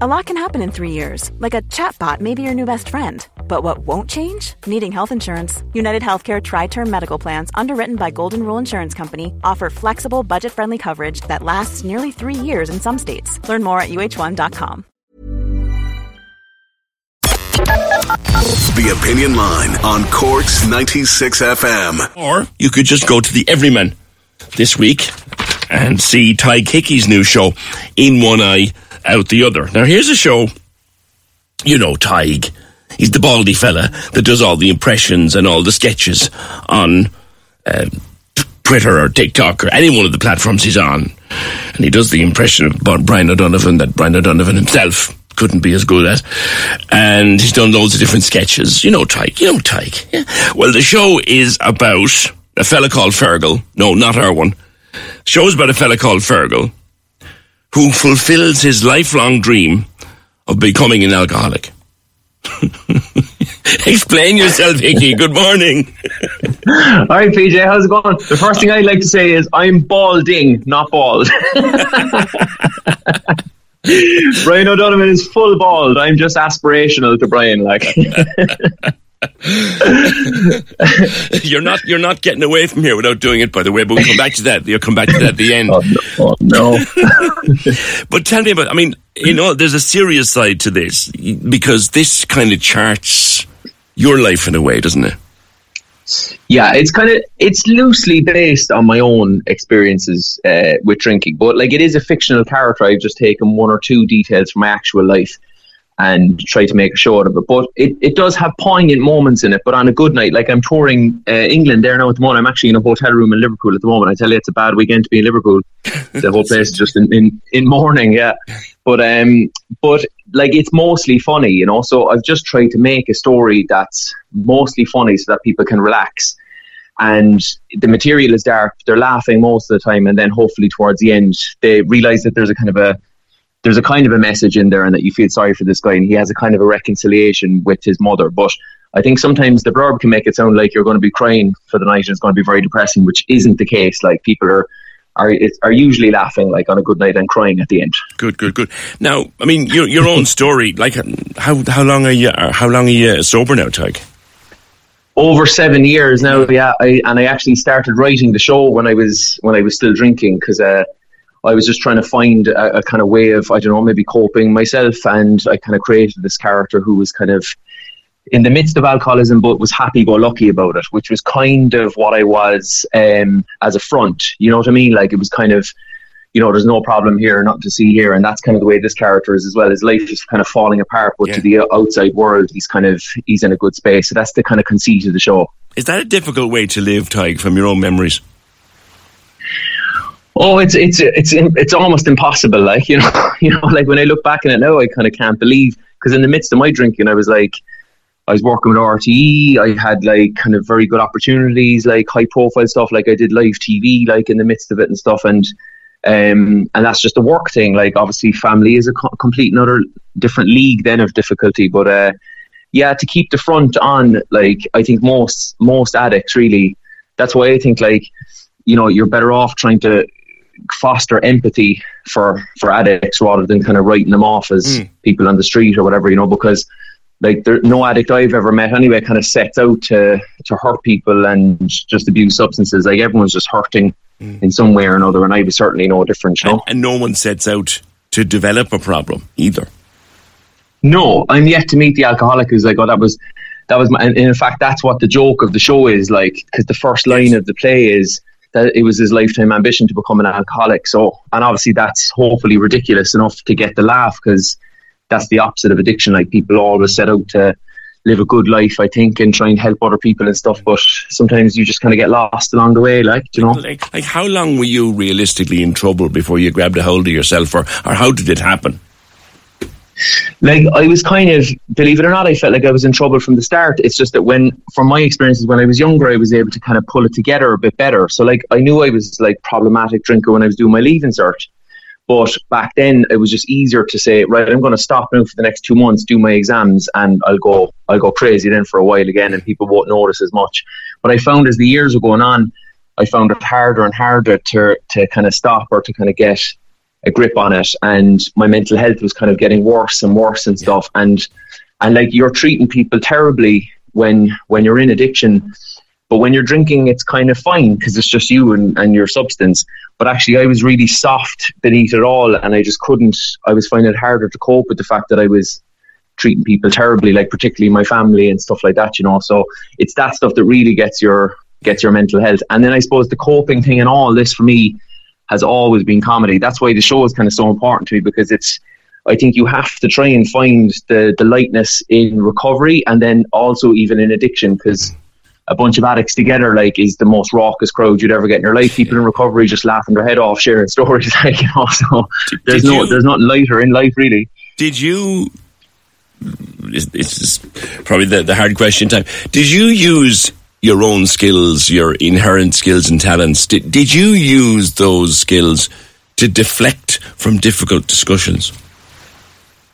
A lot can happen in 3 years, like a chatbot may be your new best friend. But what won't change? Needing health insurance. United Healthcare Tri-Term Medical Plans, underwritten by Golden Rule Insurance Company, offer flexible, budget-friendly coverage that lasts nearly 3 years in some states. Learn more at UH1.com. The Opinion Line on Cork's 96 FM. Or you could just go to the Everyman this week and see Tig Hickey's new show, In One Eye, Out the Other. Now, here's a show, you know, Tig. He's the baldy fella that does all the impressions and all the sketches on Twitter or TikTok or any one of the platforms he's on. And he does the impression of Brian O'Donovan that Brian O'Donovan himself couldn't be as good at. And he's done loads of different sketches. You know, Tig. You know, Tig. Yeah. Well, the show is about a fella called Fergal. No, not our one. The show's about a fella called Fergal who fulfills his lifelong dream of becoming an alcoholic. Explain yourself, Hickey. Good morning. All right, PJ, how's it going? The first thing I'd like to say is I'm balding, not bald. Brian O'Donovan is full bald. I'm just aspirational to Brian, like. You're not getting away from here without doing it, by the way, but we'll come back to that. You'll come back to that at the end. Oh, no. But tell me about, I mean, you know, there's a serious side to this, because this kind of charts your life in a way, doesn't it? Yeah, it's loosely based on my own experiences with drinking, but like, it is a fictional character. I've just taken one or two details from my actual life and try to make a show out of it. But it does have poignant moments in it. But on a good night, like, I'm touring England there now at the moment. I'm actually in a hotel room in Liverpool at the moment. I tell you, it's a bad weekend to be in Liverpool. The whole place is just in mourning, yeah. But like, it's mostly funny, you know. So I've just tried to make a story that's mostly funny so that people can relax. And the material is dark. They're laughing most of the time. And then hopefully towards the end, they realise that there's a kind of a message in there, and that you feel sorry for this guy, and he has a kind of a reconciliation with his mother. But I think sometimes the blurb can make it sound like you're going to be crying for the night and it's going to be very depressing, which isn't the case. Like, people are usually laughing, like, on a good night, and crying at the end. Good. Now, I mean, your own story. Like, how long are you sober now, Tig? Over 7 years now. Yeah, I actually started writing the show when I was still drinking, because I was just trying to find a kind of way of, I don't know, maybe coping myself. And I kind of created this character who was kind of in the midst of alcoholism, but was happy-go-lucky about it, which was kind of what I was as a front. You know what I mean? Like, it was kind of, you know, there's no problem here, not to see here. And that's kind of the way this character is as well. His life is kind of falling apart, but to the outside world, he's in a good space. So that's the kind of conceit of the show. Is that a difficult way to live, Tig, from your own memories? Oh, it's almost impossible. Like, you know, like, when I look back on it now, I kind of can't believe, because in the midst of my drinking, I was working with RTE. I had like kind of very good opportunities, like high profile stuff. Like, I did live TV, like, in the midst of it and stuff. And that's just a work thing. Like, obviously family is a complete another different league then of difficulty. But yeah, to keep the front on, like, I think most addicts really, that's why I think, like, you know, you're better off trying to foster empathy for addicts rather than kind of writing them off as people on the street or whatever, you know, because like, no addict I've ever met anyway kind of sets out to hurt people and just abuse substances. Like, everyone's just hurting in some way or another, and I was certainly no different, you know? And no one sets out to develop a problem either. No, I'm yet to meet the alcoholic who's like, oh, that was my, and in fact that's what the joke of the show is, like, because the first line of the play is that it was his lifetime ambition to become an alcoholic. So, and obviously that's hopefully ridiculous enough to get the laugh, because that's the opposite of addiction. Like, people always set out to live a good life, I think, and try and help other people and stuff. But sometimes you just kind of get lost along the way, like, you know. Like how long were you realistically in trouble before you grabbed a hold of yourself, or how did it happen? Like, I was kind of, believe it or not, I felt like I was in trouble from the start. It's just that from my experiences when I was younger, I was able to kind of pull it together a bit better. So, like, I knew I was, like, problematic drinker when I was doing my Leaving Cert. But back then, it was just easier to say, right, I'm going to stop now for the next 2 months, do my exams, and I'll go crazy then for a while again, and people won't notice as much. But I found as the years were going on, I found it harder and harder to kind of stop or to kind of get a grip on it, and my mental health was kind of getting worse and worse and stuff, and like, you're treating people terribly when you're in addiction, but when you're drinking it's kind of fine because it's just you and your substance. But actually I was really soft beneath it all, and I was finding it harder to cope with the fact that I was treating people terribly, like particularly my family and stuff like that, you know. So it's that stuff that really gets your mental health. And then I suppose the coping thing and all this for me has always been comedy. That's why the show is kind of so important to me, because I think you have to try and find the lightness in recovery, and then also even in addiction, because a bunch of addicts together, like, is the most raucous crowd you'd ever get in your life. People in recovery just laughing their head off, sharing stories, like, you know. So there's nothing lighter in life, really. Did you? It's probably the hard question time. Did you use your own skills, your inherent skills and talents, did you use those skills to deflect from difficult discussions?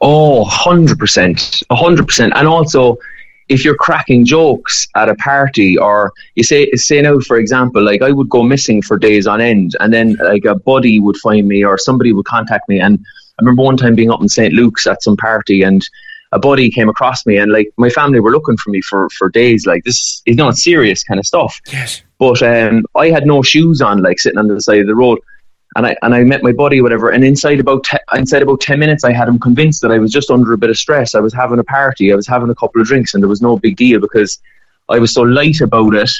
Oh, 100%. 100%. And also, if you're cracking jokes at a party, or you say now, for example, like, I would go missing for days on end, and then like a buddy would find me or somebody would contact me. And I remember one time being up in Saint Luke's at some party, and a buddy came across me, and like, my family were looking for me for days. Like, this is not serious kind of stuff. Yes. But I had no shoes on, like, sitting on the side of the road, and I met my buddy, whatever. And inside about 10 minutes, I had him convinced that I was just under a bit of stress. I was having a party, I was having a couple of drinks, and there was no big deal because I was so light about it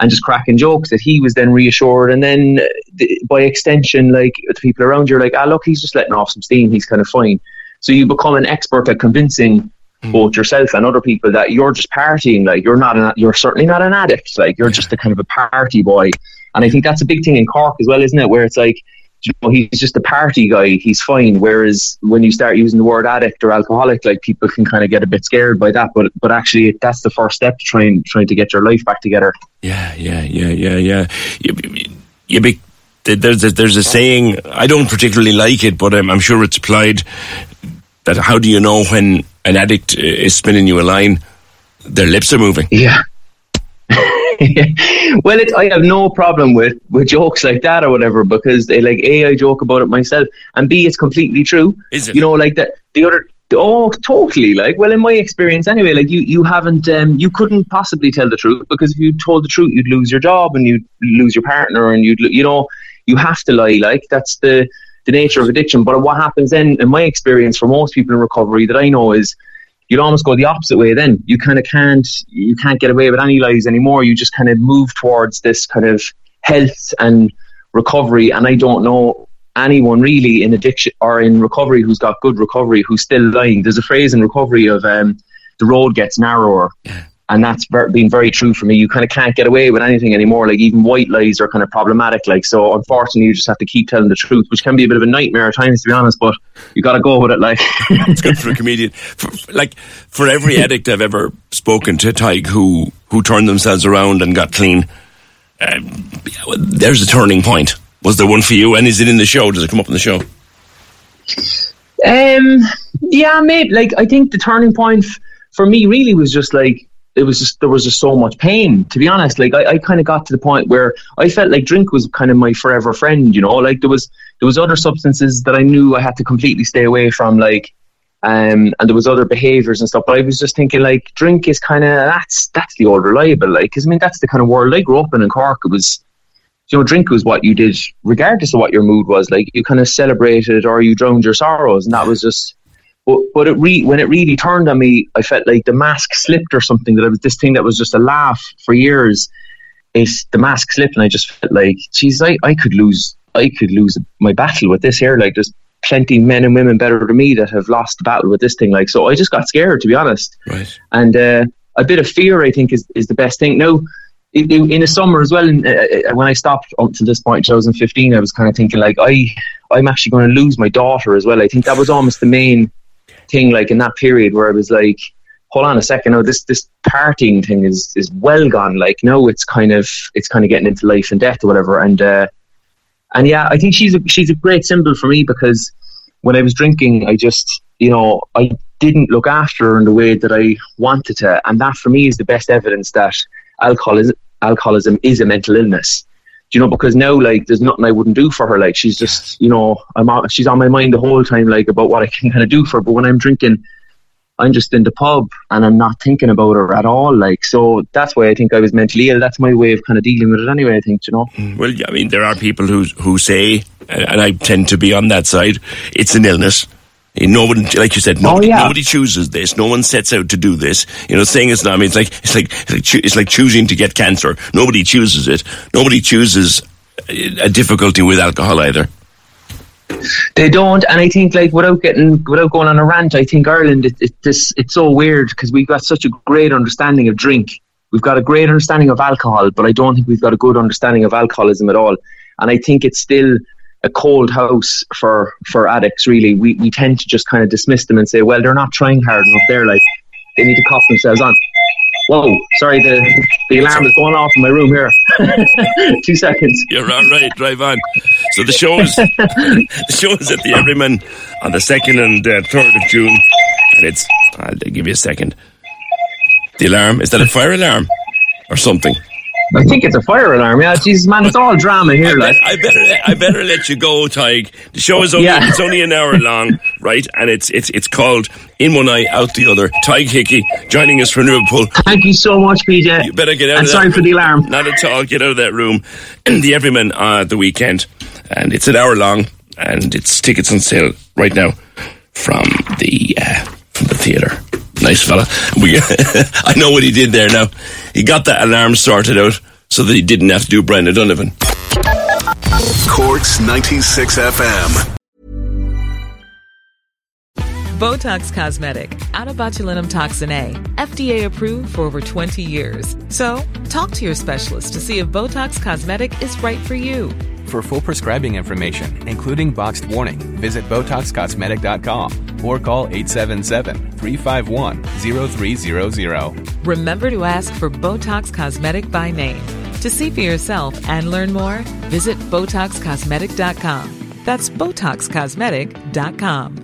and just cracking jokes that he was then reassured. And then by extension, like, the people around you are like, look, he's just letting off some steam. He's kind of fine. So you become an expert at convincing both yourself and other people that you're just partying. Like, you're certainly not an addict. Like, you're just a kind of a party boy. And I think that's a big thing in Cork as well, isn't it? Where it's like, you know, he's just a party guy, he's fine. Whereas when you start using the word addict or alcoholic, like, people can kind of get a bit scared by that. But actually, that's the first step to trying to get your life back together. Yeah. There's a saying, I don't particularly like it, but I'm sure it's applied, that how do you know when an addict is spinning you a line? Their lips are moving. Yeah. Well, I have no problem with jokes like that or whatever, because they, like, A, I joke about it myself, and B, it's completely true. Is it? You know, like, that the other... Oh, totally. Like, well, in my experience anyway, like, you haven't, you couldn't possibly tell the truth, because if you told the truth, you'd lose your job and you'd lose your partner, and you know, you have to lie. Like, that's the nature of addiction. But what happens then, in my experience, for most people in recovery that I know, is you'd almost go the opposite way then. You kind of can't get away with any lies anymore. You just kind of move towards this kind of health and recovery. And I don't know anyone really in addiction or in recovery who's got good recovery who's still lying. There's a phrase in recovery of the road gets narrower, and that's been very true for me. You kind of can't get away with anything anymore. Like, even white lies are kind of problematic, like, so unfortunately you just have to keep telling the truth, which can be a bit of a nightmare at times, to be honest, but you got to go with it, like. It's good for a comedian. For every addict I've ever spoken to, Tig, who turned themselves around and got clean, there's a turning point. Was there one for you? And is it in the show? Does it come up in the show? Yeah, maybe. Like, I think the turning point for me really was just like, there was just so much pain, to be honest. Like, I kind of got to the point where I felt like drink was kind of my forever friend, you know. Like, there was other substances that I knew I had to completely stay away from, like, and there was other behaviours and stuff. But I was just thinking, like, drink is kind of, that's the old reliable, like, 'cause, I mean, that's the kind of world I grew up in Cork. It was... You know, drink was what you did regardless of what your mood was. Like, you kind of celebrated or you drowned your sorrows, and that was just... But when it really turned on me, I felt like the mask slipped or something, that it was this thing that was just a laugh for years. The mask slipped, and I just felt like, geez, I could lose my battle with this here. Like, there's plenty men and women better than me that have lost the battle with this thing. Like, so I just got scared, to be honest. Right. And a bit of fear, I think, is the best thing. Now, in the summer as well, when I stopped up to this point, 2015, I was kind of thinking, like, I'm actually going to lose my daughter as well. I think that was almost the main thing, like, in that period where I was like, hold on a second, oh, this partying thing is well gone. Like, no, it's kind of getting into life and death or whatever. And yeah, I think she's a great symbol for me, because when I was drinking, I just, you know, I didn't look after her in the way that I wanted to. And that for me is the best evidence that alcoholism is a mental illness. Do you know, because now, like, there's nothing I wouldn't do for her. Like, she's just, you know, she's on my mind the whole time, like, about what I can kind of do for her. But when I'm drinking, I'm just in the pub and I'm not thinking about her at all. Like, so that's why I think I was mentally ill. That's my way of kind of dealing with it anyway, I think, you know. Well, I mean, there are people who say, and I tend to be on that side, it's an illness. Nobody, like you said, nobody chooses this. No one sets out to do this. You know, saying it's not. I mean, it's like choosing to get cancer. Nobody chooses it. Nobody chooses a difficulty with alcohol either. They don't. And I think, like, without going on a rant, I think Ireland, it's so weird, because we've got such a great understanding of drink. We've got a great understanding of alcohol, but I don't think we've got a good understanding of alcoholism at all. And I think it's still a cold house for addicts, really. We tend to just kind of dismiss them and say, well, they're not trying hard enough. They're like, they need to cough themselves on. Whoa, sorry, the alarm is going off in my room here. 2 seconds. You're all right, drive on. So the show is at the Everyman on the 2nd and 3rd of June. And it's, I'll give you a second. The alarm, is that a fire alarm or something? I think it's a fire alarm. Yeah, Jesus, man, it's all drama here. Like, I better let you go, Tig. The show is only It's only an hour long, right? And it's called In One Eye, Out the Other. Tig Hickey joining us from Liverpool. Thank you so much, PJ. You better get out. I'm sorry for the alarm. Not at all. Get out of that room. The Everyman at the weekend, and it's an hour long, and it's tickets on sale right now from the theatre. Nice fella. I know what he did there now. He got that alarm sorted out so that he didn't have to do Brian O'Donovan. Quartz 96 FM. Botox Cosmetic, OnabotulinumtoxinA, FDA approved for over 20 years. So, talk to your specialist to see if Botox Cosmetic is right for you. For full prescribing information, including boxed warning, visit BotoxCosmetic.com or call 877-351-0300. Remember to ask for Botox Cosmetic by name. To see for yourself and learn more, visit BotoxCosmetic.com. That's BotoxCosmetic.com.